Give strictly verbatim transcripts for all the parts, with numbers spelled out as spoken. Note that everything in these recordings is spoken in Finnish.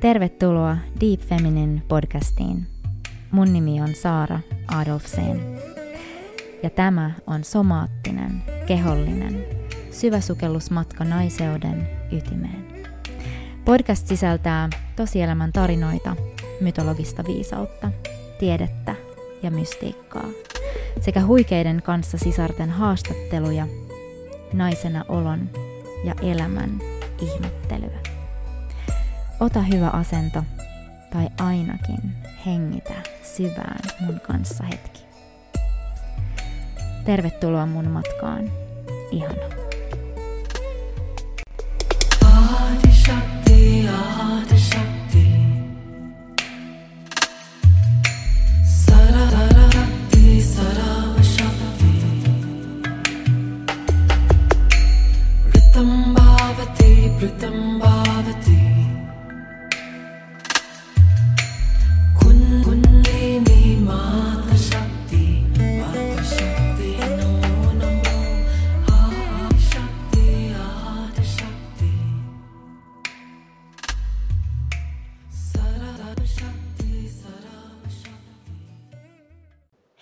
Tervetuloa Deep Feminine podcastiin. Mun nimi on Saara Adolfsen. Ja tämä on somaattinen, kehollinen, syväsukellusmatka naiseuden ytimeen. Podcast sisältää tosielämän tarinoita, mytologista viisautta, tiedettä ja mystiikkaa sekä huikeiden kanssa sisarten haastatteluja, naisena olon ja elämän ihmettelyä. Ota hyvä asento tai ainakin hengitä syvään mun kanssa hetki. Tervetuloa mun matkaan. Ihana.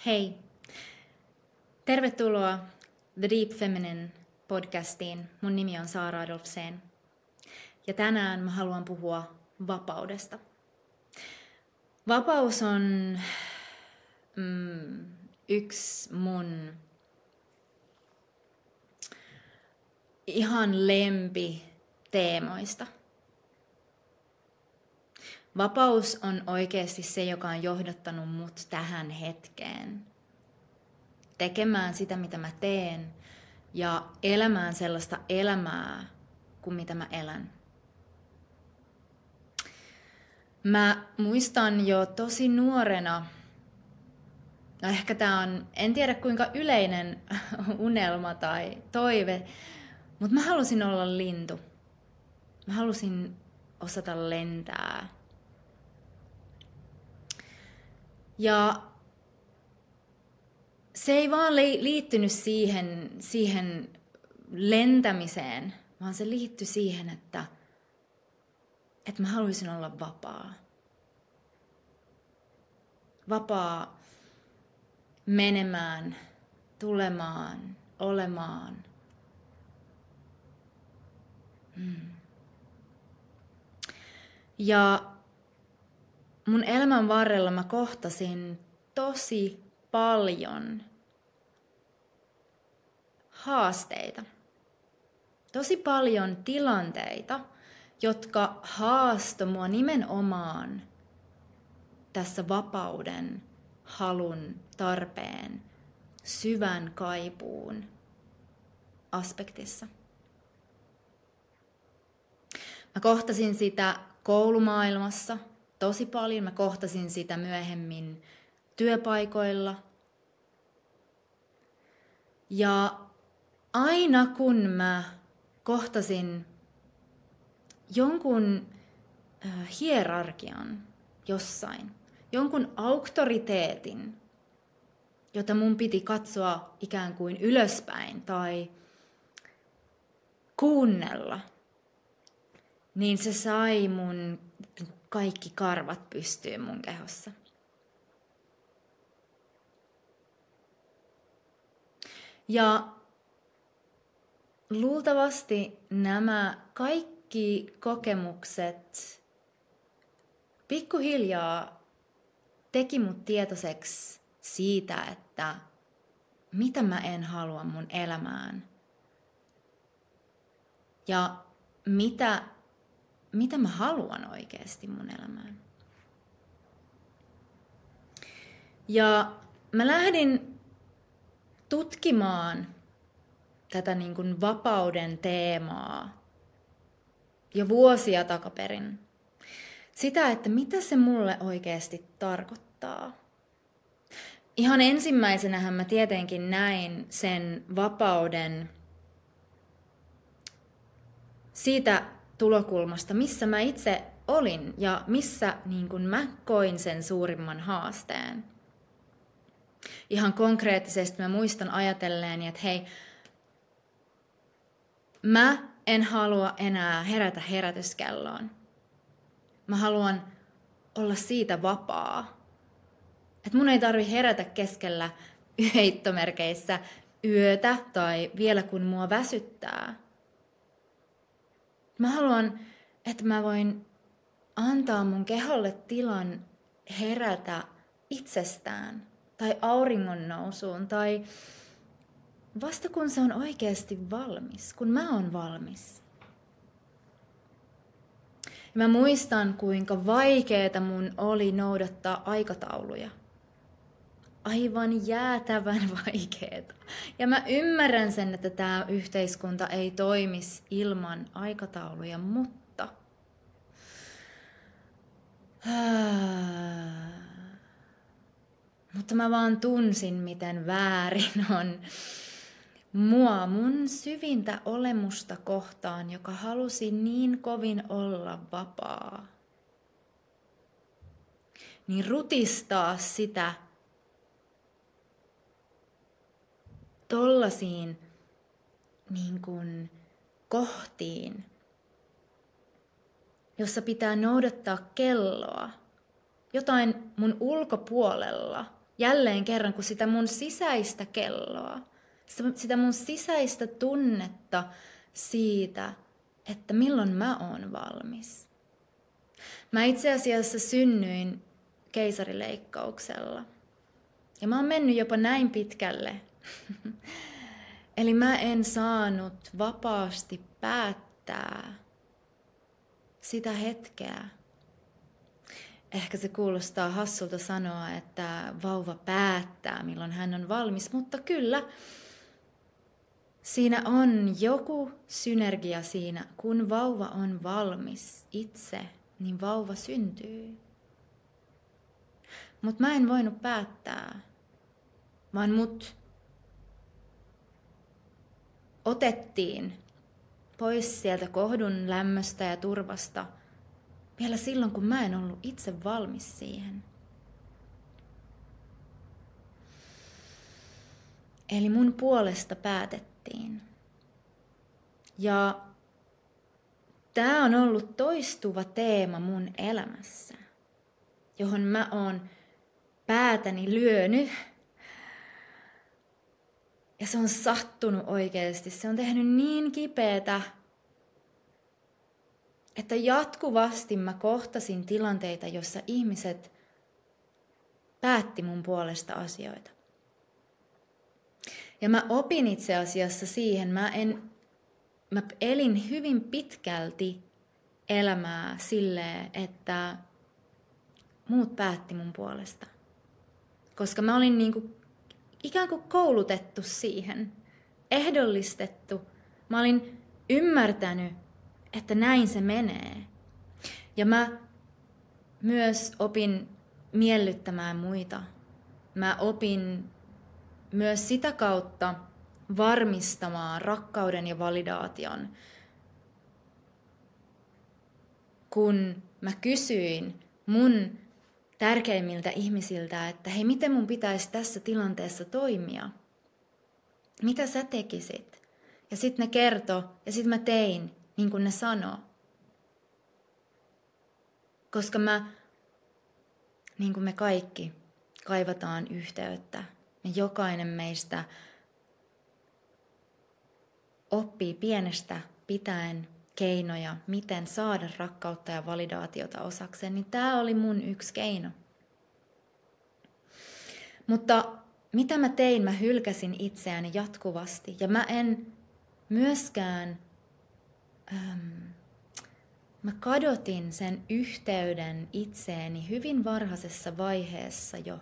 Hei! Tervetuloa The Deep Feminine podcastiin. Mun nimi on Saara Adolfsen. Ja tänään mä haluan puhua vapaudesta. Vapaus on mm, yksi mun ihan lempiteemoista. Vapaus on oikeasti se, joka on johdattanut mut tähän hetkeen. Tekemään sitä, mitä mä teen, ja elämään sellaista elämää kuin mitä mä elän. Mä muistan jo tosi nuorena, no ehkä tää on, en tiedä kuinka yleinen unelma tai toive, mutta mä halusin olla lintu. Mä halusin osata lentää. Ja se ei vaan liittynyt siihen, siihen lentämiseen, vaan se liittyi siihen, että, että mä haluaisin olla vapaa. Vapaa menemään, tulemaan, olemaan. Hmm. Ja mun elämän varrella mä kohtasin tosi paljon haasteita. Tosi paljon tilanteita, jotka haastoi mua nimenomaan tässä vapauden, halun, tarpeen, syvän kaipuun aspektissa. Mä kohtasin sitä koulumaailmassa. Tosi paljon. Mä kohtasin sitä myöhemmin työpaikoilla. Ja aina kun mä kohtasin jonkun hierarkian jossain, jonkun auktoriteetin, jota mun piti katsoa ikään kuin ylöspäin tai kuunnella, niin se sai mun kaikki karvat pystyy mun kehossa. Ja luultavasti nämä kaikki kokemukset pikkuhiljaa teki mut tietoiseksi siitä, että mitä mä en halua mun elämään. Ja mitä Mitä mä haluan oikeasti mun elämään? Ja mä lähdin tutkimaan tätä niin kuin vapauden teemaa jo vuosia takaperin. Sitä, että mitä se mulle oikeasti tarkoittaa. Ihan ensimmäisenähän mä tietenkin näin sen vapauden siitä tulokulmasta, missä mä itse olin ja missä niin kun mä koin sen suurimman haasteen. Ihan konkreettisesti mä muistan ajatelleeni, että hei, mä en halua enää herätä herätyskelloon. Mä haluan olla siitä vapaa. Että mun ei tarvi herätä keskellä heittomerkeissä yötä tai vielä kun mua väsyttää. Mä haluan, että mä voin antaa mun keholle tilan herätä itsestään tai auringon nousuun tai vasta kun se on oikeasti valmis, kun mä oon valmis. Ja mä muistan, kuinka vaikeeta mun oli noudattaa aikatauluja. Aivan jäätävän vaikeeta. Ja mä ymmärrän sen, että tää yhteiskunta ei toimisi ilman aikatauluja, mutta mutta mä vaan tunsin, miten väärin on mua, mun syvintä olemusta kohtaan, joka halusi niin kovin olla vapaa. Niin rutistaa sitä tollasiin niin kuin kohtiin, jossa pitää noudattaa kelloa. Jotain mun ulkopuolella, jälleen kerran, kun sitä mun sisäistä kelloa, sitä mun sisäistä tunnetta siitä, että milloin mä oon valmis. Mä itse asiassa synnyin keisarileikkauksella. Ja mä oon mennyt jopa näin pitkälle. Eli mä en saanut vapaasti päättää sitä hetkeä. Ehkä se kuulostaa hassulta sanoa, että vauva päättää, milloin hän on valmis, mutta kyllä siinä on joku synergia siinä, kun vauva on valmis itse, niin vauva syntyy. Mutta mä en voinut päättää, vaan mut otettiin pois sieltä kohdun lämmöstä ja turvasta vielä silloin, kun mä en ollut itse valmis siihen. Eli mun puolesta päätettiin. Ja tää on ollut toistuva teema mun elämässä, johon mä oon päätäni lyönyt. Ja se on sattunut oikeasti. Se on tehnyt niin kipeätä, että jatkuvasti mä kohtasin tilanteita, jossa ihmiset päätti mun puolesta asioita. Ja mä opin itse asiassa siihen. Mä, en, mä elin hyvin pitkälti elämää silleen, että muut päätti mun puolesta. Koska mä olin niin kuin, ikään kuin koulutettu siihen, ehdollistettu. Mä olin ymmärtänyt, että näin se menee. Ja mä myös opin miellyttämään muita. Mä opin myös sitä kautta varmistamaan rakkauden ja validaation. Kun mä kysyin mun tärkeimmiltä ihmisiltä, että hei, miten mun pitäisi tässä tilanteessa toimia? Mitä sä tekisit? Ja sit ne kertoi, ja sit mä tein niin kuin ne sanoo. Koska mä, niin kuin me kaikki, kaivataan yhteyttä. Me jokainen meistä oppii pienestä pitäen keinoja, miten saada rakkautta ja validaatiota osakseen. Niin tää oli mun yksi keino. Mutta mitä mä tein? Mä hylkäsin itseäni jatkuvasti. Ja mä en myöskään mä kadotin sen yhteyden itseeni hyvin varhaisessa vaiheessa jo.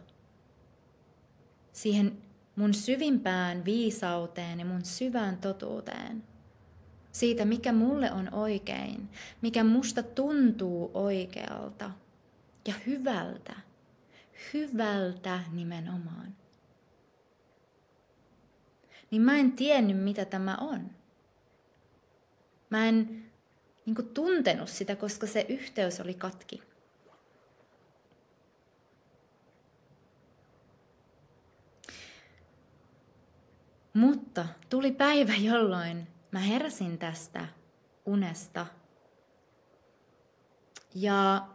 Siihen mun syvimpään viisauteen ja mun syvään totuuteen. Siitä, mikä mulle on oikein, mikä musta tuntuu oikealta ja hyvältä. Hyvältä nimenomaan. Niin mä en tiennyt, mitä tämä on. Mä en niin kuin tuntenut sitä, koska se yhteys oli katki. Mutta tuli päivä, jolloin mä heräsin tästä unesta. Ja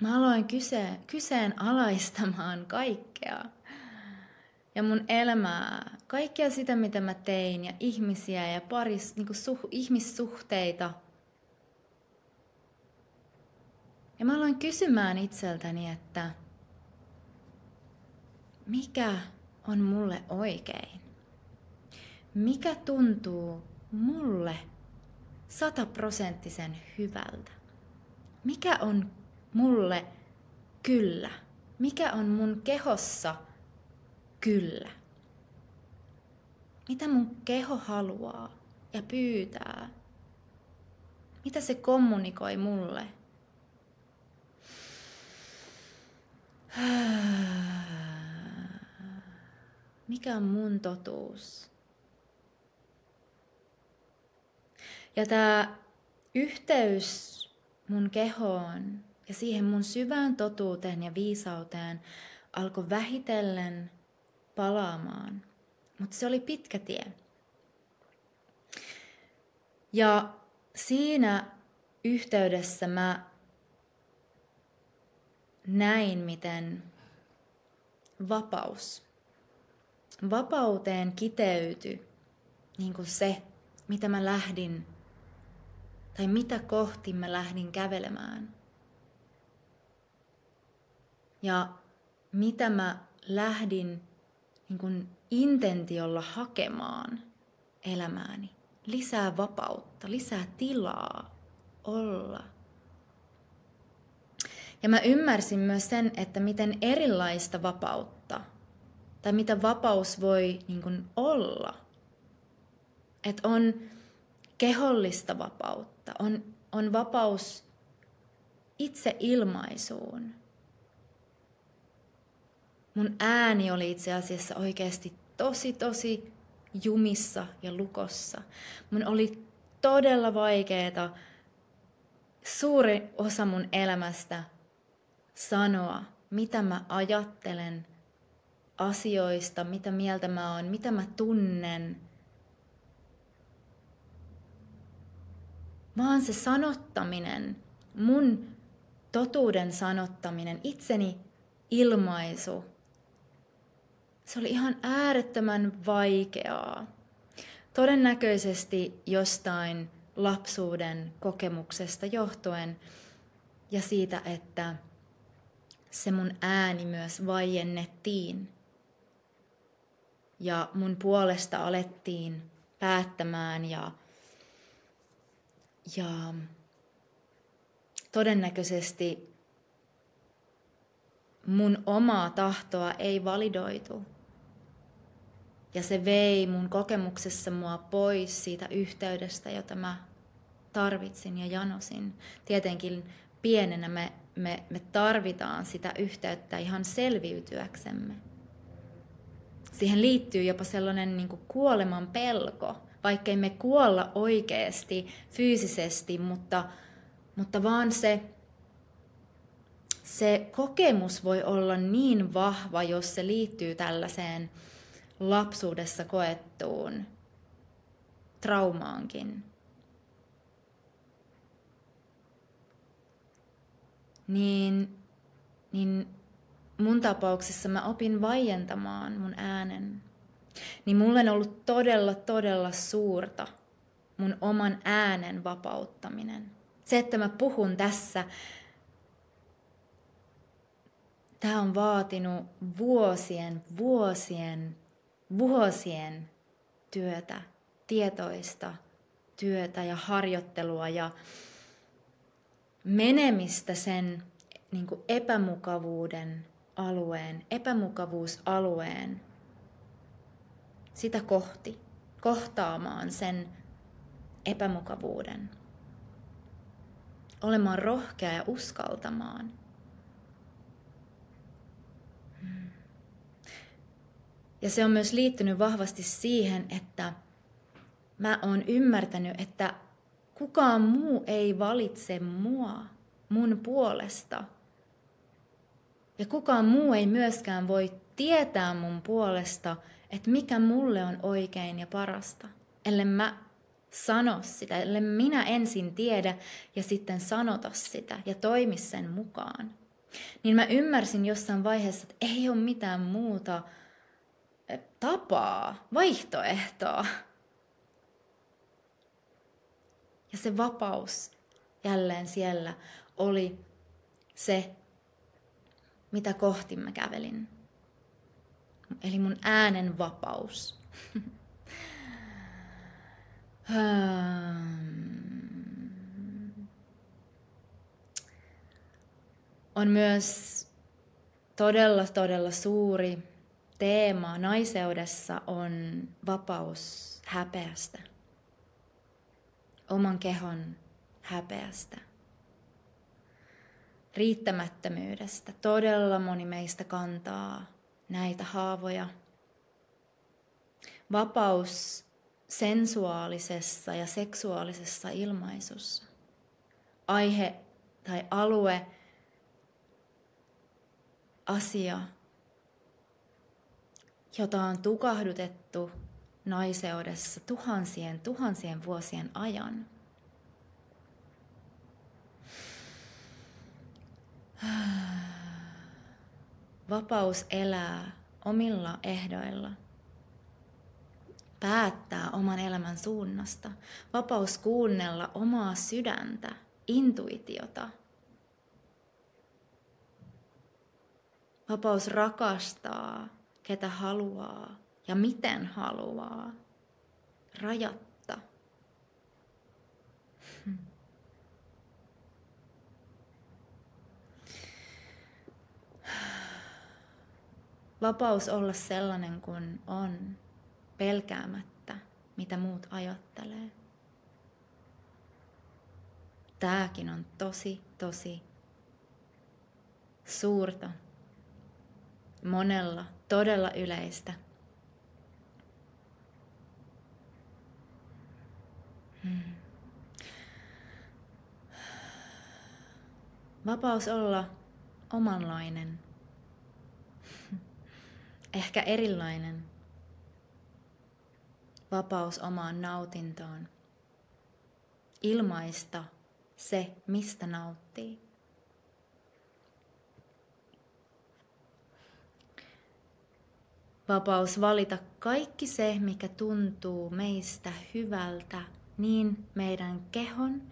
mä aloin kyse- kyseenalaistamaan kaikkea. Ja mun elämää, kaikkea sitä, mitä mä tein, ja ihmisiä ja paris, niin kuin suh, ihmissuhteita. Ja mä aloin kysymään itseltäni, että mikä on mulle oikein? Mikä tuntuu mulle sataprosenttisen hyvältä? Mikä on mulle kyllä? Mikä on mun kehossa kyllä? Mitä mun keho haluaa ja pyytää? Mitä se kommunikoi mulle? Mikä on mun totuus? Ja tää yhteys mun kehoon ja siihen mun syvään totuuteen ja viisauteen alkoi vähitellen palaamaan. Mutta se oli pitkä tie. Ja siinä yhteydessä mä näin, miten vapaus, vapauteen kiteytyi niin kuin se, mitä mä lähdin tai mitä kohti mä lähdin kävelemään. Ja mitä mä lähdin niin kuin intentiolla hakemaan elämääni. Lisää vapautta, lisää tilaa olla. Ja mä ymmärsin myös sen, että miten erilaista vapautta tai mitä vapaus voi niin kuin olla. Että on kehollista vapautta, on, on vapaus itseilmaisuun. Mun ääni oli itse asiassa oikeasti tosi, tosi jumissa ja lukossa. Mun oli todella vaikeeta suurin osa mun elämästä sanoa, mitä mä ajattelen asioista, mitä mieltä mä oon, mitä mä tunnen. Vaan se sanottaminen, mun totuuden sanottaminen, itseni ilmaisu, se oli ihan äärettömän vaikeaa. Todennäköisesti jostain lapsuuden kokemuksesta johtuen ja siitä, että se mun ääni myös vaiennettiin. Ja mun puolesta alettiin päättämään ja, ja todennäköisesti mun omaa tahtoa ei validoitu. Ja se vei mun kokemuksessa mua pois siitä yhteydestä, jota mä tarvitsin ja janosin. Tietenkin pienenä me, me, me tarvitaan sitä yhteyttä ihan selviytyäksemme. Siihen liittyy jopa sellainen niin kuin kuoleman pelko, vaikkei me kuolla oikeasti, fyysisesti, mutta, mutta vaan se, se kokemus voi olla niin vahva, jos se liittyy tällaiseen lapsuudessa koettuun traumaankin. Niin, niin mun tapauksessa mä opin vaientamaan mun äänen. Niin mulle on ollut todella, todella suurta mun oman äänen vapauttaminen. Se, että mä puhun tässä, tää on vaatinut vuosien, vuosien, vuosien työtä, tietoista työtä ja harjoittelua ja menemistä sen niin kuin epämukavuuden alueen, epämukavuusalueen, sitä kohti, kohtaamaan sen epämukavuuden. Olemaan rohkea ja uskaltamaan. Ja se on myös liittynyt vahvasti siihen, että mä oon ymmärtänyt, että kukaan muu ei valitse mua mun puolesta. Ja kukaan muu ei myöskään voi tietää mun puolesta, että mikä mulle on oikein ja parasta. Ellen mä sano sitä, ellen minä ensin tiedä ja sitten sanota sitä ja toimi sen mukaan. niin mä ymmärsin jossain vaiheessa, että ei ole mitään muuta tapaa, vaihtoehtoa. Ja se vapaus jälleen siellä oli se, mitä kohti mä kävelin. Eli mun äänen vapaus. On myös todella, todella suuri teema naiseudessa on vapaus häpeästä. Oman kehon häpeästä. Riittämättömyydestä. Todella moni meistä kantaa näitä haavoja. Vapaus sensuaalisessa ja seksuaalisessa ilmaisussa. Aihe tai alue, asia, jota on tukahdutettu naiseudessa tuhansien, tuhansien vuosien ajan. Vapaus elää omilla ehdoilla. Päättää oman elämän suunnasta. Vapaus kuunnella omaa sydäntä, intuitiota. Vapaus rakastaa, ketä haluaa ja miten haluaa. Rajatta. Vapaus olla sellainen kuin on, pelkäämättä, mitä muut ajattelee. Tääkin on tosi, tosi suurta. Monella, todella yleistä. Hmm. Vapaus olla omanlainen. Ehkä erilainen. Vapaus omaan nautintoon. Ilmaista se, mistä nauttii. Vapaus valita kaikki se, mikä tuntuu meistä hyvältä, niin meidän kehon,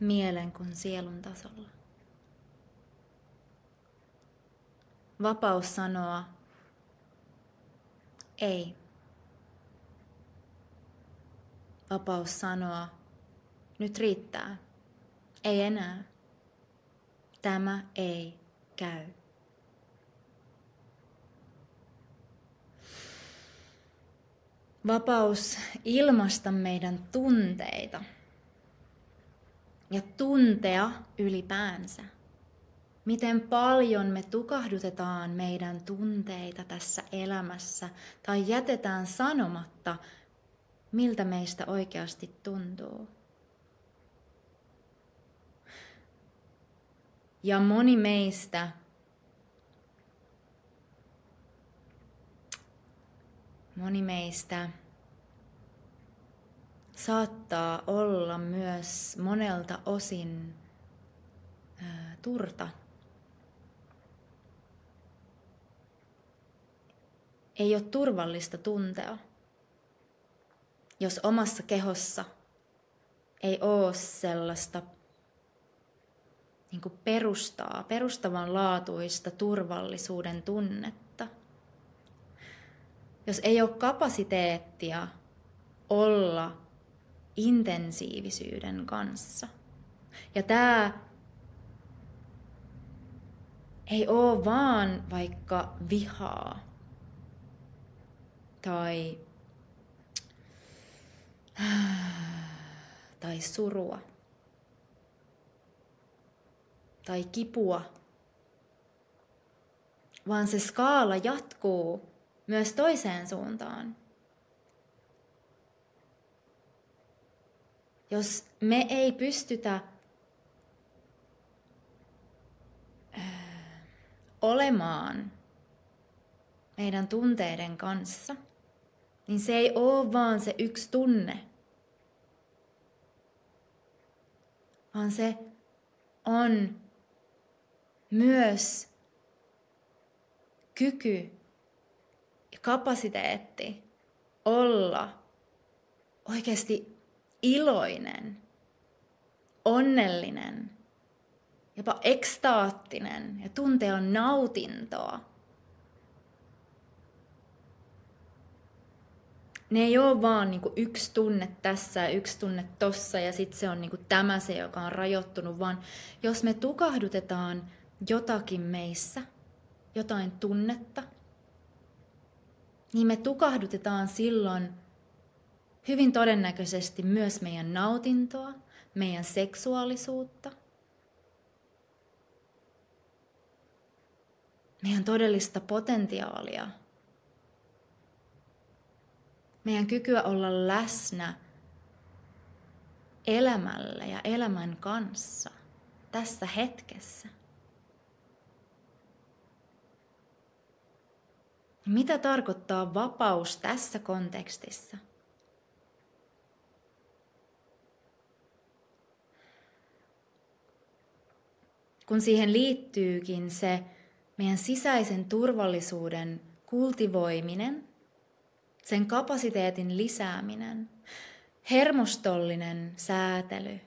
mielen kuin sielun tasolla. Vapaus sanoa ei. Vapaus sanoa nyt riittää. Ei enää. Tämä ei käy. Vapaus ilmaista meidän tunteita ja tuntea ylipäänsä. Miten paljon me tukahdutetaan meidän tunteita tässä elämässä tai jätetään sanomatta, miltä meistä oikeasti tuntuu. Ja moni meistä Moni meistä saattaa olla myös monelta osin ö, turta. Ei ole turvallista tuntea, jos omassa kehossa ei ole sellaista niin kuin perustaa, perustavanlaatuista turvallisuuden tunnetta. Jos ei ole kapasiteettia olla intensiivisyyden kanssa. Ja tämä ei ole vaan vaikka vihaa tai, tai surua tai kipua, vaan se skaala jatkuu. Myös toiseen suuntaan. Jos me ei pystytä öö, olemaan meidän tunteiden kanssa, niin se ei ole vaan se yksi tunne, vaan se on myös kyky ja kapasiteetti olla oikeasti iloinen, onnellinen, jopa ekstaattinen ja tuntea nautintoa. Ne ei ole vaan niinku yksi tunne tässä ja yksi tunne tossa ja sitten se on niinku tämä se, joka on rajoittunut, vaan jos me tukahdutetaan jotakin meissä, jotain tunnetta, niin me tukahdutetaan silloin hyvin todennäköisesti myös meidän nautintoa, meidän seksuaalisuutta, meidän todellista potentiaalia, meidän kykyä olla läsnä elämällä ja elämän kanssa tässä hetkessä. Mitä tarkoittaa vapaus tässä kontekstissa? Kun siihen liittyykin se meidän sisäisen turvallisuuden kultivoiminen, sen kapasiteetin lisääminen, hermostollinen säätely.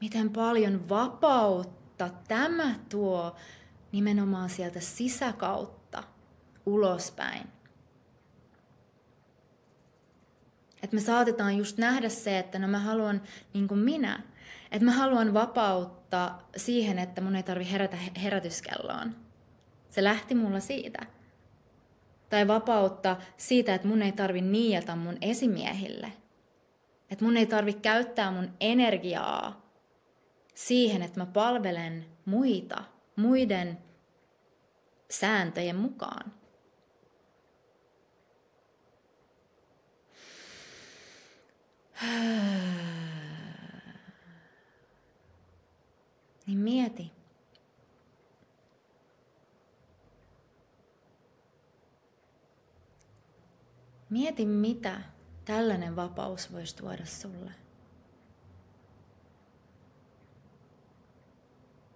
Miten paljon vapautta tämä tuo nimenomaan sieltä sisäkautta ulospäin. Että me saatetaan just nähdä se, että no mä haluan niin kuin minä. Että mä haluan vapautta siihen, että mun ei tarvi herätä herätyskelloon. Se lähti mulla siitä. Tai vapautta siitä, että mun ei tarvi niijata mun esimiehille. Että mun ei tarvi käyttää mun energiaa siihen, että mä palvelen muita, muiden sääntöjen mukaan. Niin mieti. Mieti, mitä tällainen vapaus voisi tuoda sulle.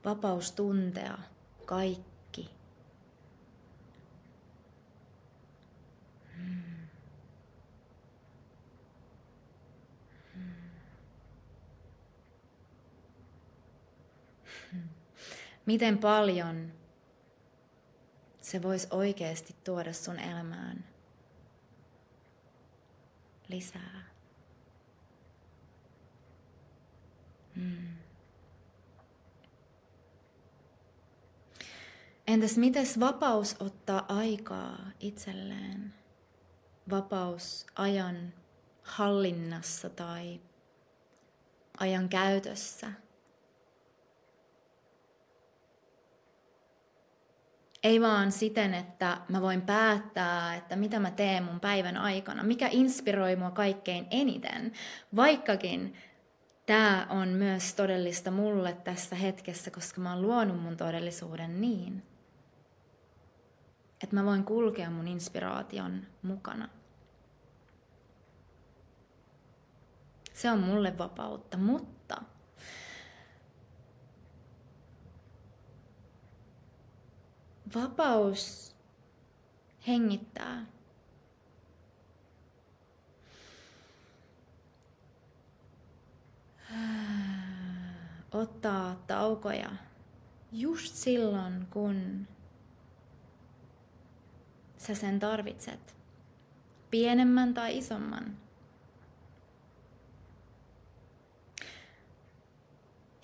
Vapaus tuntea kaikki. Hmm. Hmm. Miten paljon se voisi oikeasti tuoda sun elämään lisää. Hmm. Entäs mites vapaus ottaa aikaa itselleen? Vapaus ajan hallinnassa tai ajan käytössä. Ei vaan siten, että mä voin päättää, että mitä mä teen mun päivän aikana, mikä inspiroi mua kaikkein eniten, vaikkakin tää on myös todellista mulle tässä hetkessä, koska mä oon luonut mun todellisuuden niin, että mä voin kulkea mun inspiraation mukana. Se on mulle vapautta, mutta vapaus hengittää. Ottaa taukoja just silloin, kun sä sen tarvitset. Pienemmän tai isomman.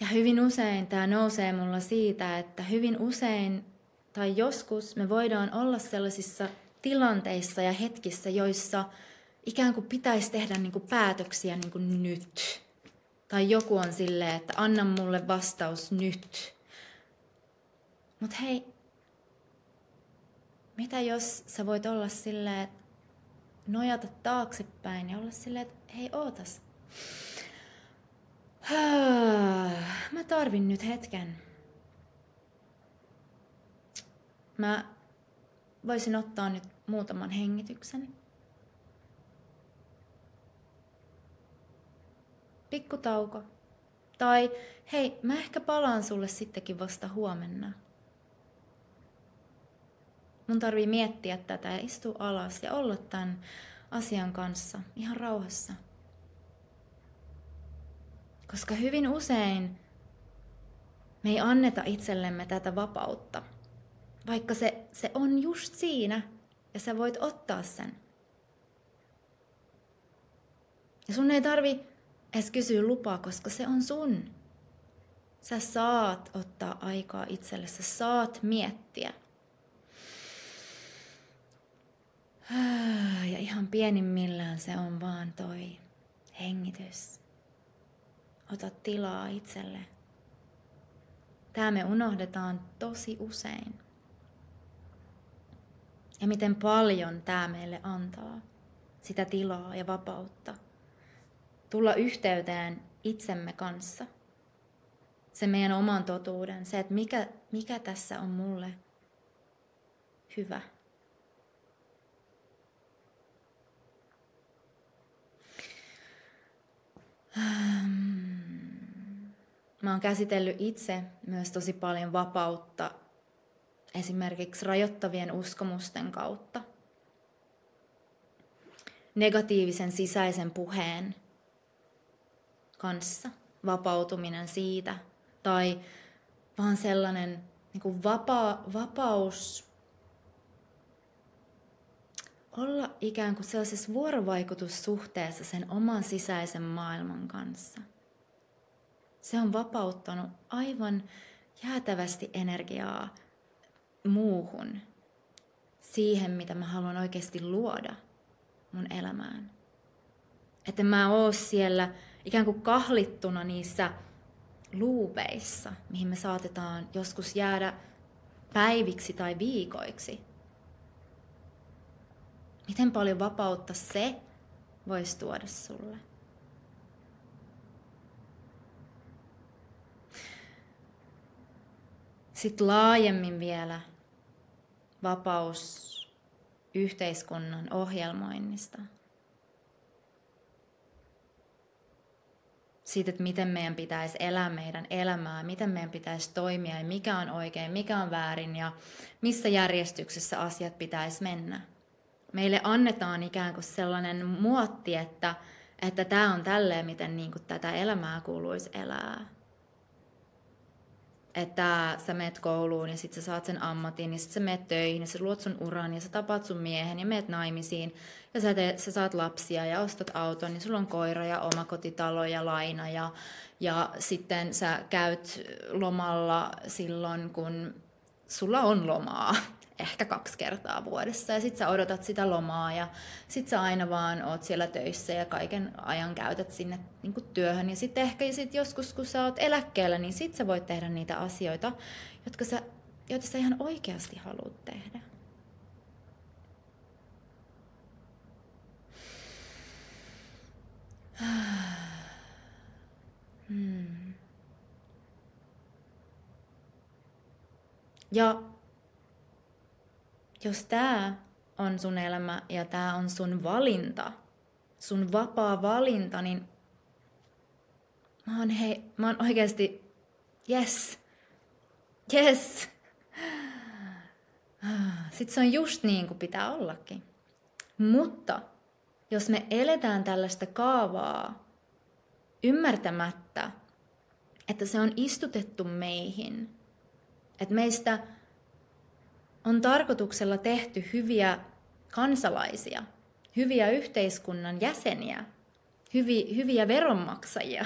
Ja hyvin usein tää nousee mulla siitä, että hyvin usein tai joskus me voidaan olla sellaisissa tilanteissa ja hetkissä, joissa ikään kuin pitäisi tehdä niin kuin päätöksiä niin kuin nyt. Tai joku on silleen, että anna mulle vastaus nyt. Mut hei, mitä jos sä voit olla silleen, nojata taaksepäin ja olla silleen, että hei ootas. Mä tarvin nyt hetken. Mä voisin ottaa nyt muutaman hengityksen. Pikkutauko. Tai hei, mä ehkä palaan sulle sittenkin vasta huomenna. Mun tarvii miettiä tätä ja istua alas ja olla tämän asian kanssa ihan rauhassa. Koska hyvin usein me ei anneta itsellemme tätä vapautta, vaikka se, se on just siinä ja sä voit ottaa sen. Ja sun ei tarvi edes kysyä lupaa, koska se on sun. Sä saat ottaa aikaa itselle, sä saat miettiä. Ja ihan pienimmillään se on vaan toi hengitys. Ota tilaa itselle. Tää me unohdetaan tosi usein. Ja miten paljon tää meille antaa sitä tilaa ja vapautta. Tulla yhteyteen itsemme kanssa. Se meidän oman totuuden, se, että mikä, mikä tässä on mulle hyvä. Mä oon käsitellyt itse myös tosi paljon vapautta esimerkiksi rajoittavien uskomusten kautta. Negatiivisen sisäisen puheen kanssa vapautuminen siitä tai vaan sellainen niin kuin vapaa, vapaus olla ikään kuin sellaisessa vuorovaikutussuhteessa sen oman sisäisen maailman kanssa. Se on vapauttanut aivan jäätävästi energiaa muuhun, siihen mitä mä haluan oikeasti luoda mun elämään. Että mä oon siellä ikään kuin kahlittuna niissä luupeissa, mihin me saatetaan joskus jäädä päiviksi tai viikoiksi. Miten paljon vapautta se voisi tuoda sulle? Sitten laajemmin vielä vapaus yhteiskunnan ohjelmoinnista. Siitä, että miten meidän pitäisi elää meidän elämää, miten meidän pitäisi toimia ja mikä on oikein, mikä on väärin ja missä järjestyksessä asiat pitäisi mennä. Meille annetaan ikään kuin sellainen muotti, että, että tämä on tälleen, miten niin kuin tätä elämää kuuluisi elää. Että sä meet kouluun ja sit sä saat sen ammatin ja sit sä meet töihin ja sä luot sun uran ja sä tapaat sun miehen ja meet naimisiin ja sä, teet, sä saat lapsia ja ostat auton ja sulla on koira ja omakotitalo ja laina ja, ja sitten sä käyt lomalla silloin, kun sulla on lomaa. Ehkä kaksi kertaa vuodessa ja sit sä odotat sitä lomaa ja sit sä aina vaan oot siellä töissä ja kaiken ajan käytät sinne niin kuin työhön ja sit ehkä ja sit joskus kun sä oot eläkkeellä, niin sit sä voit tehdä niitä asioita, jotka sä, joita sä ihan oikeasti haluat tehdä. Hmm. Ja jos tämä on sun elämä ja tämä on sun valinta, sun vapaa valinta, niin mä oon, hei, mä oon oikeasti, yes, yes. Sitten se on just niin kuin pitää ollakin. Mutta jos me eletään tällaista kaavaa ymmärtämättä, että se on istutettu meihin, että meistä on tarkoituksella tehty hyviä kansalaisia, hyviä yhteiskunnan jäseniä, hyvi, hyviä veronmaksajia.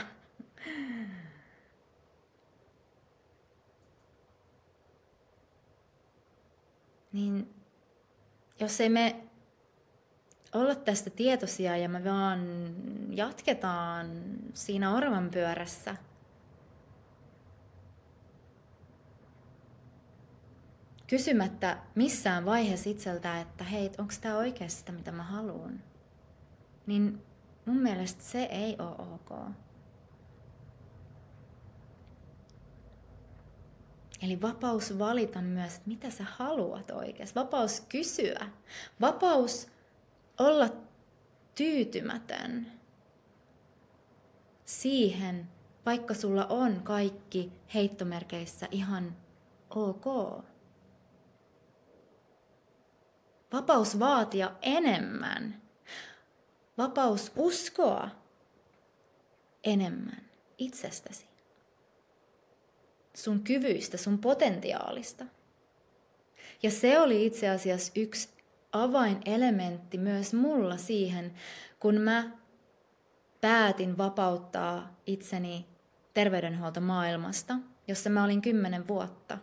Niin, jos ei me olla tästä tietoisia ja me vaan jatketaan siinä orvanpyörässä, kysymättä missään vaiheessa itseltä, että hei, onko tämä oikeasti sitä, mitä mä haluan, niin mun mielestä se ei ole ok. Eli vapaus valita myös, että mitä sä haluat oikeasti. Vapaus kysyä. Vapaus olla tyytymätön siihen, vaikka sulla on kaikki heittomerkeissä ihan ok. Vapaus vaatia enemmän. Vapaus uskoa enemmän itsestäsi. Sun kyvyistä, sun potentiaalista. Ja se oli itse asiassa yksi avainelementti myös mulla siihen, kun mä päätin vapauttaa itseni terveydenhuoltomaailmasta, jossa mä olin kymmenen vuotta.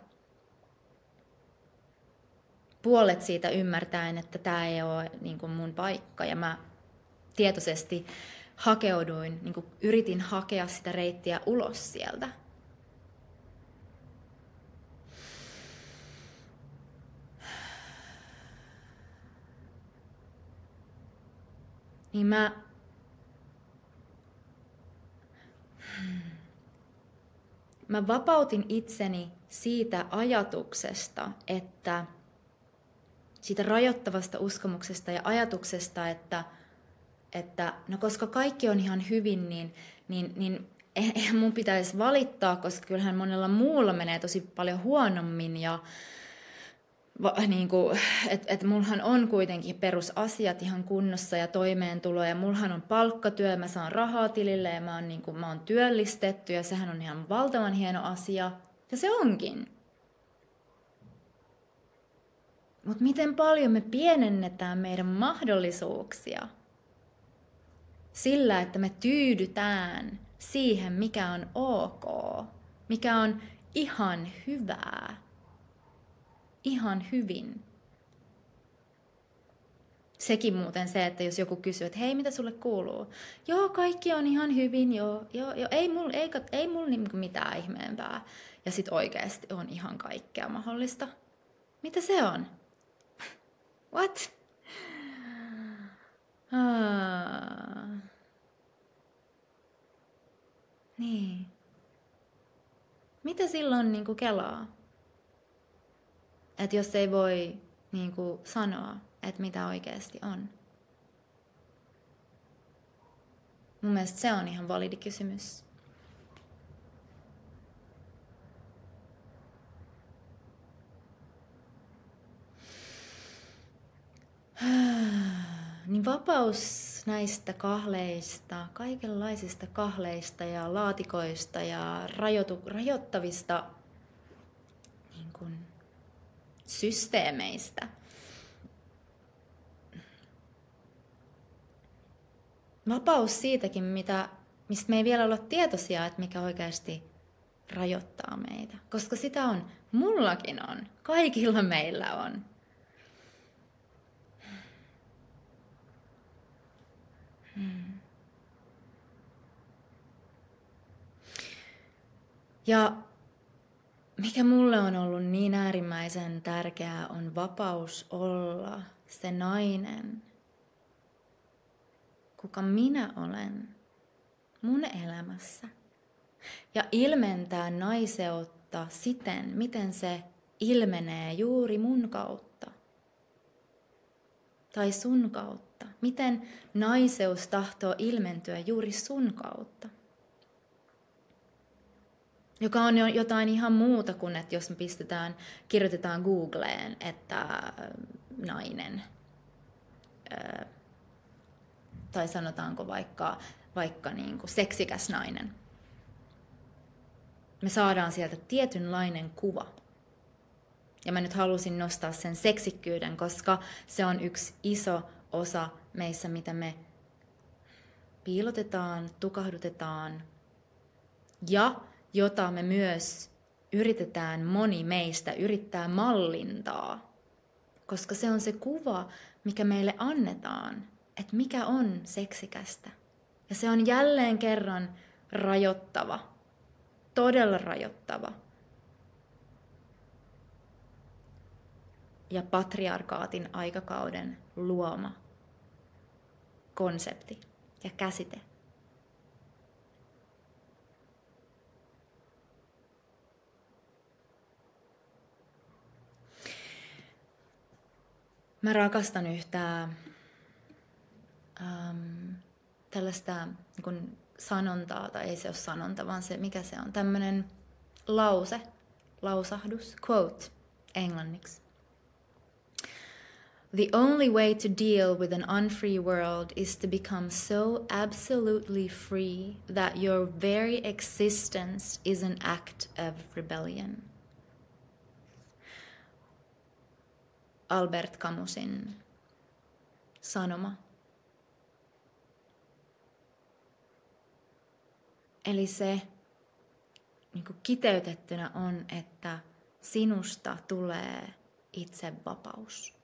Puolet siitä ymmärtäen, että tää ei ole niin kuin mun paikka, ja mä tietoisesti hakeuduin, niin kuin yritin hakea sitä reittiä ulos sieltä. Niin mä Mä vapautin itseni siitä ajatuksesta, että siitä rajoittavasta uskomuksesta ja ajatuksesta, että, että no koska kaikki on ihan hyvin, niin, niin, niin eihän mun pitäisi valittaa, koska kyllähän monella muulla menee tosi paljon huonommin. Ja niin kuin, että et mulhan on kuitenkin perusasiat ihan kunnossa ja toimeentulo ja mulhan on palkkatyö, mä saan rahaa tilille ja mä oon, niin kuin, mä oon työllistetty ja sehän on ihan valtavan hieno asia. Ja se onkin. Mutta miten paljon me pienennetään meidän mahdollisuuksia sillä, että me tyydytään siihen, mikä on ok, mikä on ihan hyvää. Ihan hyvin. Sekin muuten se, että jos joku kysyy, että hei, mitä sulle kuuluu? Joo, kaikki on ihan hyvin, joo, joo, joo ei mulla ei, ei mul mitään ihmeempää. Ja sit oikeesti on ihan kaikkea mahdollista. Mitä se on? What? Ah. Niin. Mitä silloin niinku kelaa? Että jos ei voi niin kuin, sanoa, että mitä oikeasti on. Mun mielestä se on ihan validi kysymys. Niin vapaus näistä kahleista, kaikenlaisista kahleista ja laatikoista ja rajoitu, rajoittavista niin kuin, systeemeistä. Vapaus siitäkin, mitä, mistä me ei vielä olla tietoisia, että mikä oikeasti rajoittaa meitä. Koska sitä on. Mullakin on. Kaikilla meillä on. Hmm. Ja mikä mulle on ollut niin äärimmäisen tärkeää, on vapaus olla se nainen, kuka minä olen mun elämässä. Ja ilmentää naiseutta siten, miten se ilmenee juuri mun kautta. Tai sun kautta. Miten naiseus tahtoo ilmentyä juuri sun kautta. Joka on jotain ihan muuta kuin, että jos me pistetään, kirjoitetaan Googleen, että nainen. Öö, tai sanotaanko vaikka, vaikka niin kuin seksikäs nainen. Me saadaan sieltä tietynlainen kuva. Ja mä nyt halusin nostaa sen seksikkyyden, koska se on yksi iso osa meissä, mitä me piilotetaan, tukahdutetaan ja jota me myös yritetään, moni meistä yrittää mallintaa, koska se on se kuva, mikä meille annetaan, että mikä on seksikästä. Ja se on jälleen kerran rajoittava, todella rajoittava ja patriarkaatin aikakauden luoma konsepti ja käsite. Mä rakastan yhtä ähm, tällaista niin kun sanontaa, tai ei se ole sanonta, vaan se, mikä se on, tämmöinen lause, lausahdus, quote, englanniksi. The only way to deal with an unfree world is to become so absolutely free that your very existence is an act of rebellion. Albert Camusin sanoma. Eli se niin kuin kiteytettynä on, että sinusta tulee itsevapaus.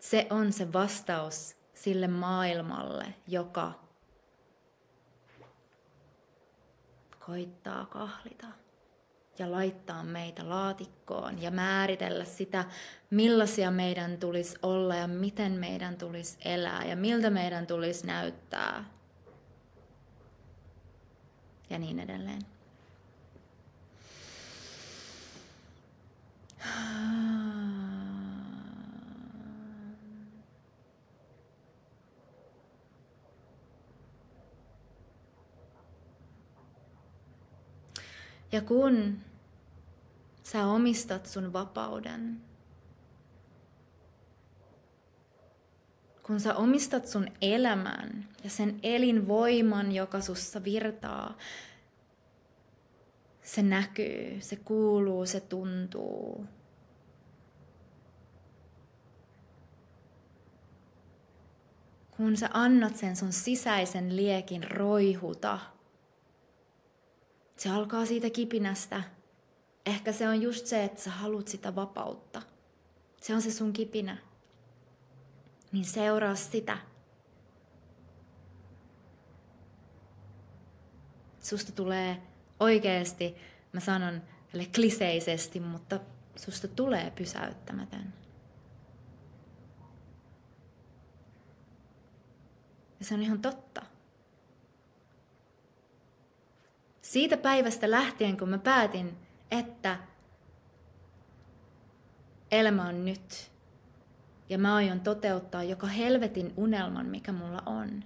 Se on se vastaus sille maailmalle, joka koittaa kahlita ja laittaa meitä laatikkoon ja määritellä sitä, millaisia meidän tulisi olla ja miten meidän tulisi elää ja miltä meidän tulisi näyttää ja niin edelleen. Ja kun sä omistat sun vapauden, kun sä omistat sun elämän ja sen elinvoiman, joka sussa virtaa, se näkyy, se kuuluu, se tuntuu. Kun sä annat sen sun sisäisen liekin roihuta, se alkaa siitä kipinästä. Ehkä se on just se, että sä haluat sitä vapautta. Se on se sun kipinä. Niin seuraa sitä. Susta tulee oikeasti, mä sanon kliseisesti, mutta susta tulee pysäyttämätön. Ja se on ihan totta. Siitä päivästä lähtien, kun mä päätin, että elämä on nyt ja mä aion toteuttaa joka helvetin unelman, mikä mulla on.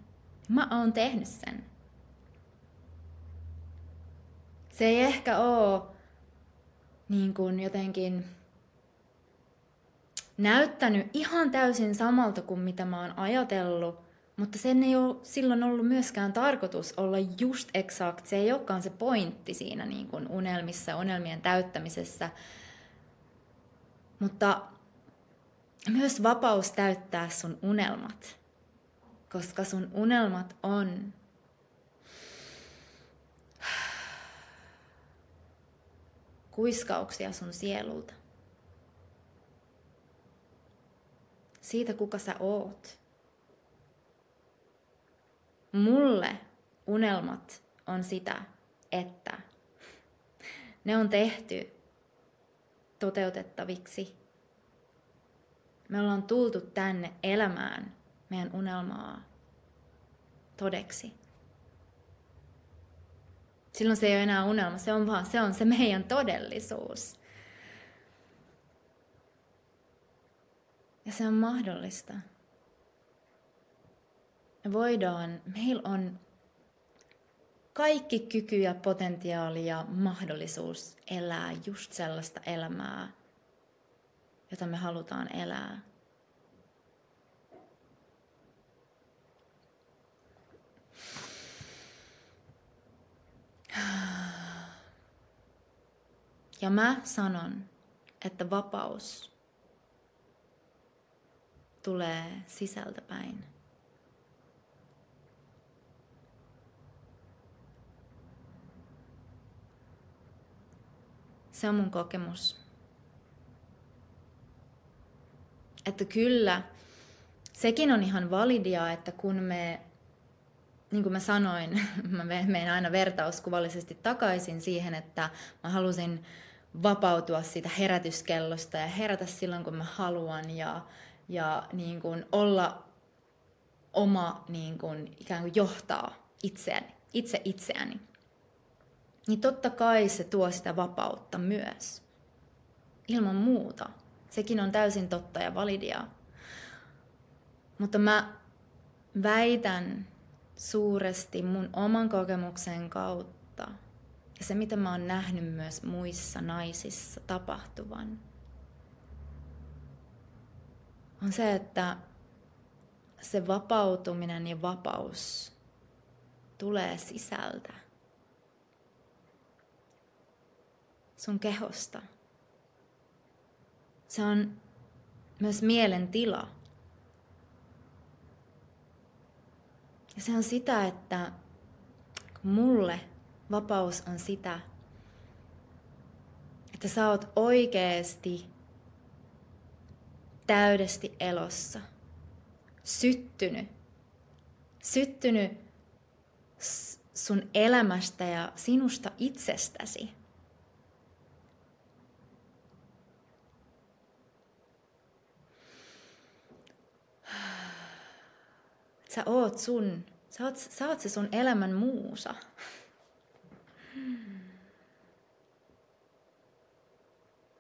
Mä oon tehnyt sen. Se ei ehkä oo niin kuin jotenkin näyttänyt ihan täysin samalta kuin mitä mä oon ajatellut. Mutta sen ei ole silloin ollut myöskään tarkoitus olla just exakt. Se ei olekaan se pointti siinä niin kuin unelmissa, unelmien täyttämisessä. Mutta myös vapaus täyttää sun unelmat. Koska sun unelmat on kuiskauksia sun sielulta. Siitä, kuka sä oot. Mulle unelmat on sitä, että ne on tehty toteutettaviksi. Me ollaan tultu tänne elämään meidän unelmaa todeksi. Silloin se ei ole enää unelma, se on vaan se, on se meidän todellisuus. Ja se on mahdollista. Voidaan, meillä on kaikki kyky ja potentiaali ja mahdollisuus elää just sellaista elämää, jota me halutaan elää. Ja mä sanon, että vapaus tulee sisältä päin. Se on mun kokemus. Että kyllä, sekin on ihan validia, että kun me, niin kuin mä sanoin, mä menen aina vertauskuvallisesti takaisin siihen, että mä halusin vapautua siitä herätyskellosta ja herätä silloin, kun mä haluan ja, ja niin kuin olla oma, niin kuin, ikään kuin johtaa itseäni, itse itseäni. Niin totta kai se tuo sitä vapautta myös. Ilman muuta. Sekin on täysin totta ja validia. Mutta mä väitän suuresti mun oman kokemuksen kautta ja se, mitä mä oon nähnyt myös muissa naisissa tapahtuvan, on se, että se vapautuminen ja vapaus tulee sisältä. Sun kehosta. Se on myös mielen tila. Ja se on sitä, että mulle vapaus on sitä, että sä oot oikeesti täydesti elossa. Syttynyt. Syttynyt sun elämästä ja sinusta itsestäsi. Sä oot sun, sä oot, sä oot se sun elämän muusa.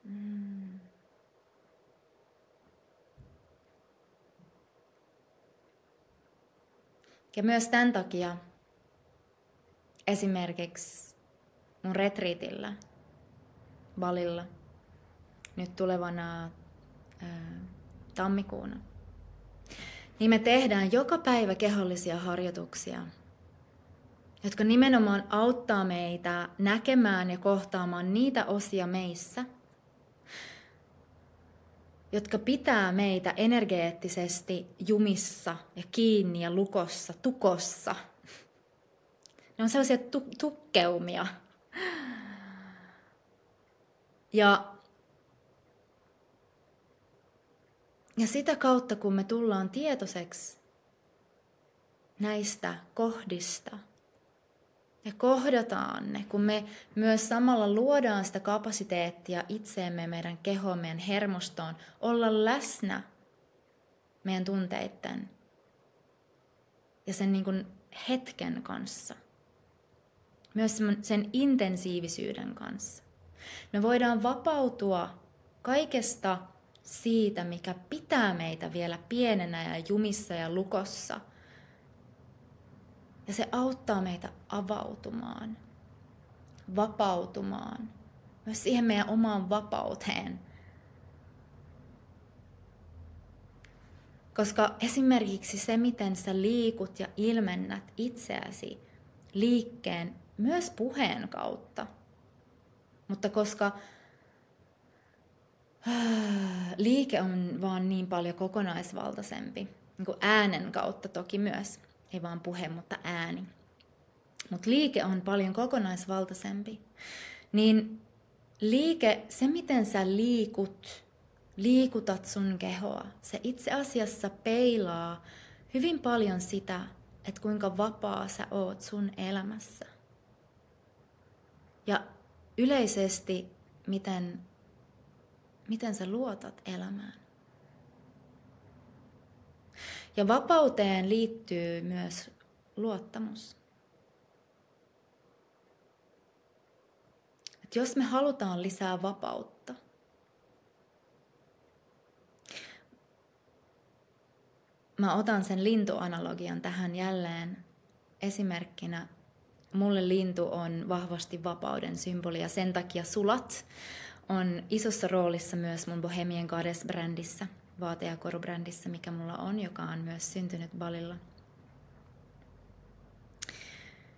Mm. Ja myös tämän takia esimerkiksi mun retriitillä, Balilla, nyt tulevana ää, tammikuuna, niin me tehdään joka päivä kehollisia harjoituksia, jotka nimenomaan auttaa meitä näkemään ja kohtaamaan niitä osia meissä, jotka pitää meitä energeettisesti jumissa ja kiinni ja lukossa, tukossa. Ne on sellaisia tu- tukkeumia. Ja Ja sitä kautta, kun me tullaan tietoiseksi näistä kohdista ja kohdataan ne, kun me myös samalla luodaan sitä kapasiteettia itseemme, meidän kehoon, meidän hermostoon, olla läsnä meidän tunteiden ja sen niin kuin hetken kanssa, myös sen intensiivisyyden kanssa. Me voidaan vapautua kaikesta siitä, mikä pitää meitä vielä pienenä ja jumissa ja lukossa. Ja se auttaa meitä avautumaan, vapautumaan, myös siihen meidän omaan vapauteen. Koska esimerkiksi se, miten sä liikut ja ilmennät itseäsi liikkeen, myös puheen kautta. Mutta koska liike on vaan niin paljon kokonaisvaltaisempi, niin kuin äänen kautta toki myös, ei vaan puhe, mutta ääni. Mutta liike on paljon kokonaisvaltaisempi, niin liike, se miten sä liikut, liikutat sun kehoa, se itse asiassa peilaa hyvin paljon sitä, että kuinka vapaa sä oot sun elämässä. Ja yleisesti, miten Miten sä luotat elämään? Ja vapauteen liittyy myös luottamus. Et jos me halutaan lisää vapautta, mä otan sen lintuanalogian tähän jälleen esimerkkinä. Mulle lintu on vahvasti vapauden symboli ja sen takia sulat on isossa roolissa myös mun Bohemian Goddess-brändissä, vaate- ja korubrändissä, mikä mulla on, joka on myös syntynyt Balilla.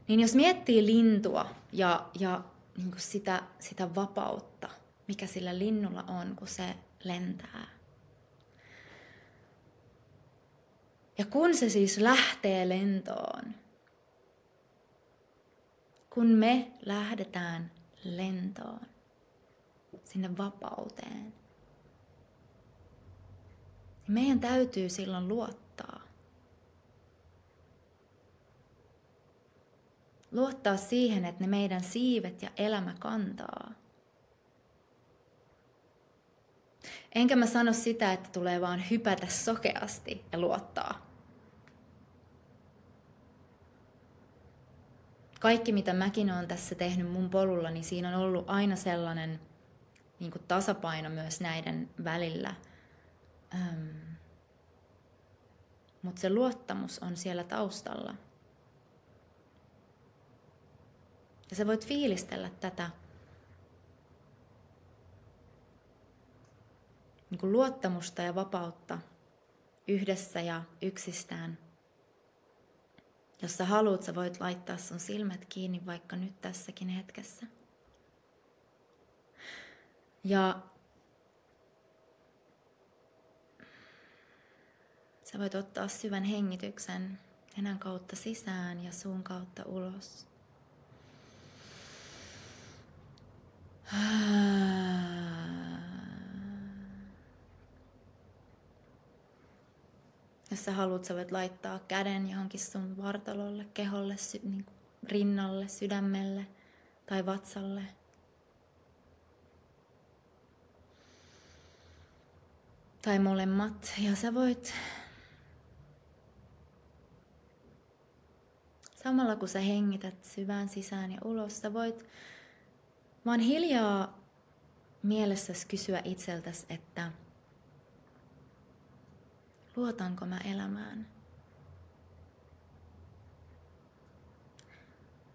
Niin jos miettii lintua ja, ja niin kuin sitä, sitä vapautta, mikä sillä linnulla on, kun se lentää. Ja kun se siis lähtee lentoon, kun me lähdetään lentoon, sinne vapauteen. Meidän täytyy silloin luottaa. Luottaa siihen, että ne meidän siivet ja elämä kantaa. Enkä mä sano sitä, että tulee vaan hypätä sokeasti ja luottaa. Kaikki, mitä mäkin olen tässä tehnyt mun polulla, niin siinä on ollut aina sellainen niin kuin tasapaino myös näiden välillä. Ähm. Mutta se luottamus on siellä taustalla. Ja sä voit fiilistellä tätä niin kuin luottamusta ja vapautta yhdessä ja yksistään. Jos sä haluat, sä voit laittaa sun silmät kiinni vaikka nyt tässäkin hetkessä. Ja sä voit ottaa syvän hengityksen nenän kautta sisään ja suun kautta ulos. Jos sä haluat, sä voit laittaa käden johonkin sun vartalolle, keholle, sy- niin kuin rinnalle, sydämelle tai vatsalle. Tai molemmat. Ja sä voit samalla kun sä hengität syvään sisään ja ulos, sä voit vaan hiljaa mielessäsi kysyä itseltäsi, että luotanko mä elämään?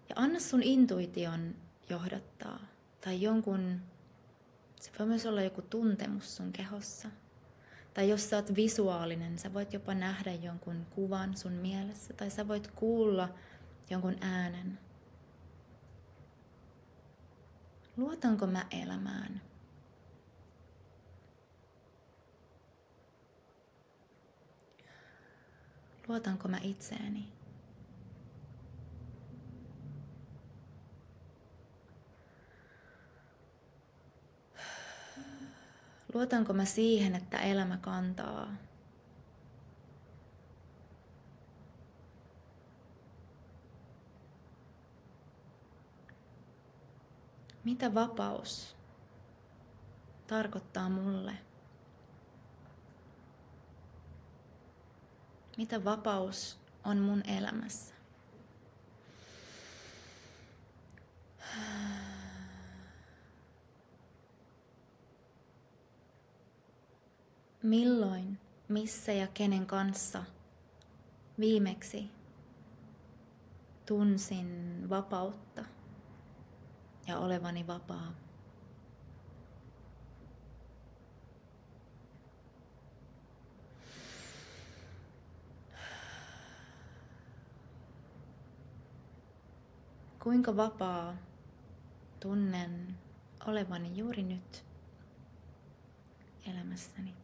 Ja anna sun intuition johdattaa. Tai jonkun, se voi myös olla joku tuntemus sun kehossa. Tai jos sä oot visuaalinen, sä voit jopa nähdä jonkun kuvan sun mielessä. Tai sä voit kuulla jonkun äänen. Luotanko mä elämään? Luotanko mä itseeni? Luotanko mä siihen, että elämä kantaa? Mitä vapaus tarkoittaa mulle? Mitä vapaus on mun elämässä? Milloin, missä ja kenen kanssa viimeksi tunsin vapautta ja olevani vapaa? Kuinka vapaa tunnen olevani juuri nyt elämässäni?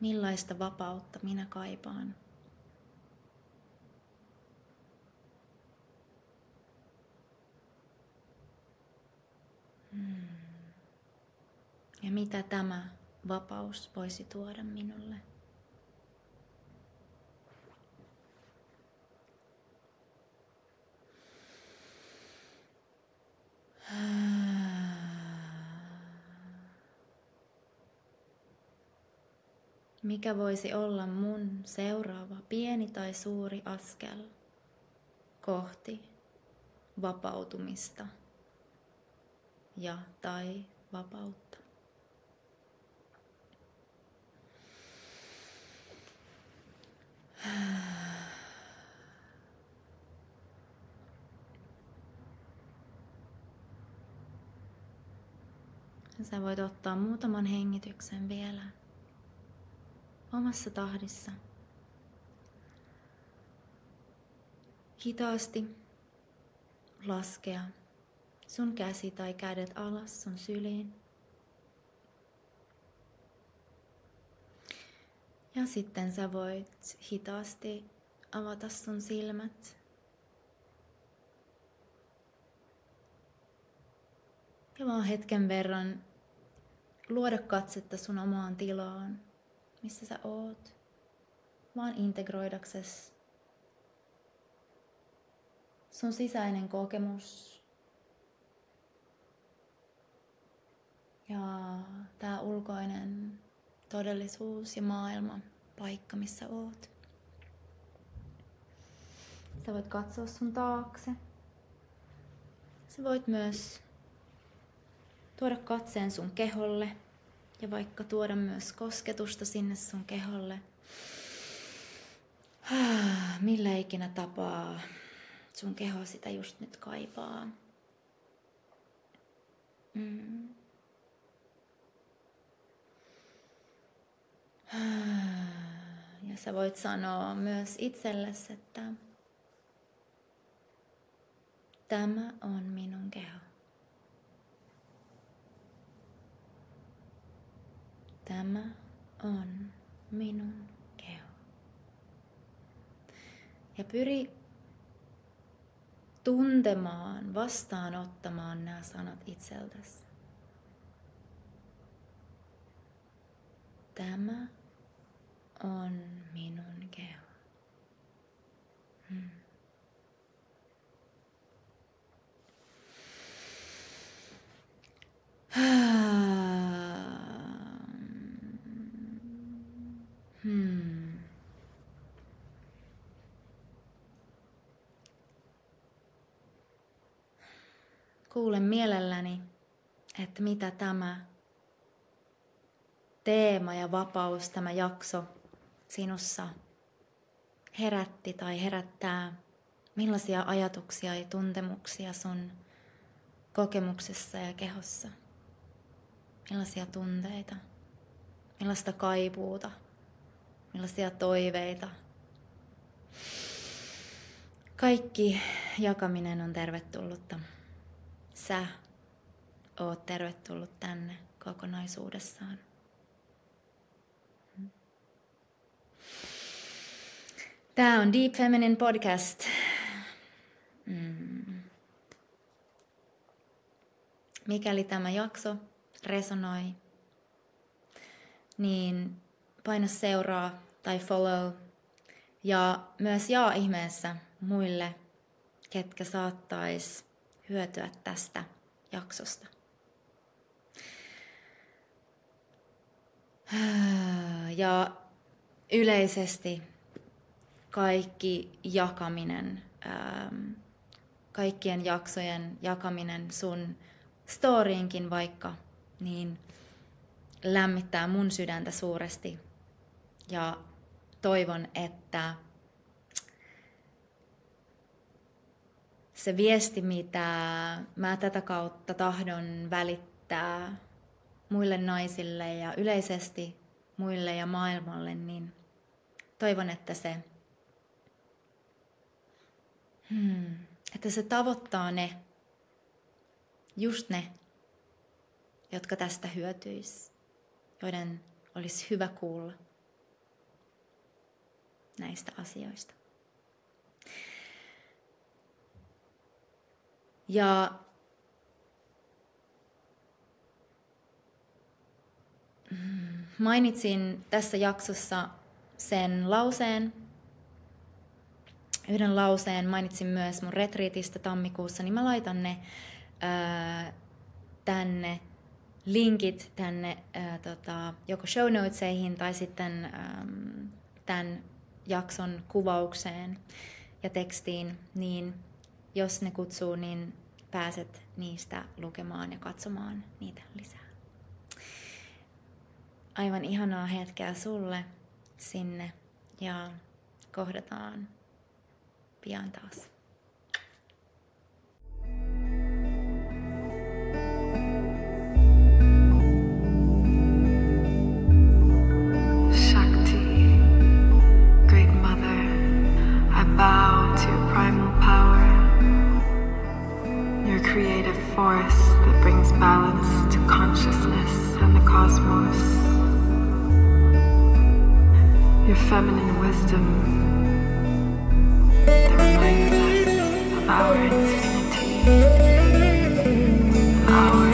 Millaista vapautta minä kaipaan? Hmm. Ja mitä tämä vapaus voisi tuoda minulle? Mikä voisi olla mun seuraava pieni tai suuri askel kohti vapautumista ja tai vapautta? Sä voit ottaa muutaman hengityksen vielä omassa tahdissa. Hitaasti laskea sun käsi tai kädet alas sun syliin. Ja sitten sä voit hitaasti avata sun silmät. Ja vaan hetken verran luoda katsetta sun omaan tilaan, missä sä oot, vaan integroidaksesi sun sisäinen kokemus ja tää ulkoinen todellisuus ja maailma, paikka missä oot. Sä voit katsoa sun taakse. Sä voit myös tuoda katseen sun keholle Ja vaikka tuoda myös kosketusta sinne sun keholle, millä ikinä tapaa sun keho sitä just nyt kaipaa. Mm. Ja sä voit sanoa myös itsellesi, että tämä on minun keho. Tämä on minun keho. Ja pyri tuntemaan, vastaanottamaan nämä sanat itseltäsi. Tämä on minun keho. Hmm. Hmm. Kuulen mielelläni, että mitä tämä teema ja vapaus, tämä jakso sinussa herätti tai herättää. Millaisia ajatuksia ja tuntemuksia sun kokemuksessa ja kehossa? Millaisia tunteita? Millaista kaipuuta? Millaisia toiveita? Kaikki jakaminen on tervetullutta. Sä oot tervetullut tänne kokonaisuudessaan. Tää on Deep Feminine podcast. Mm. Mikäli tämä jakso resonoi, niin paina seuraa tai follow ja myös jaa ihmeessä muille, ketkä saattais hyötyä tästä jaksosta. Ja yleisesti kaikki jakaminen, kaikkien jaksojen jakaminen sun storiinkin vaikka, niin lämmittää mun sydäntä suuresti. Ja toivon, että se viesti, mitä mä tätä kautta tahdon välittää muille naisille ja yleisesti muille ja maailmalle, niin toivon, että se, hmm, että se tavoittaa ne, just ne, jotka tästä hyötyis, joiden olisi hyvä kuulla näistä asioista. Ja mainitsin tässä jaksossa sen lauseen, yhden lauseen, mainitsin myös mun retriitistä tammikuussa, niin mä laitan ne ää, tänne linkit tänne ää, tota, joko show notesihin tai sitten ää, tämän jakson kuvaukseen ja tekstiin, niin jos ne kutsuu, niin pääset niistä lukemaan ja katsomaan niitä lisää. Aivan ihanaa hetkeä sulle sinne ja kohdataan pian taas. Bow to your primal power, your creative force that brings balance to consciousness and the cosmos, your feminine wisdom that reminds us of our infinity, our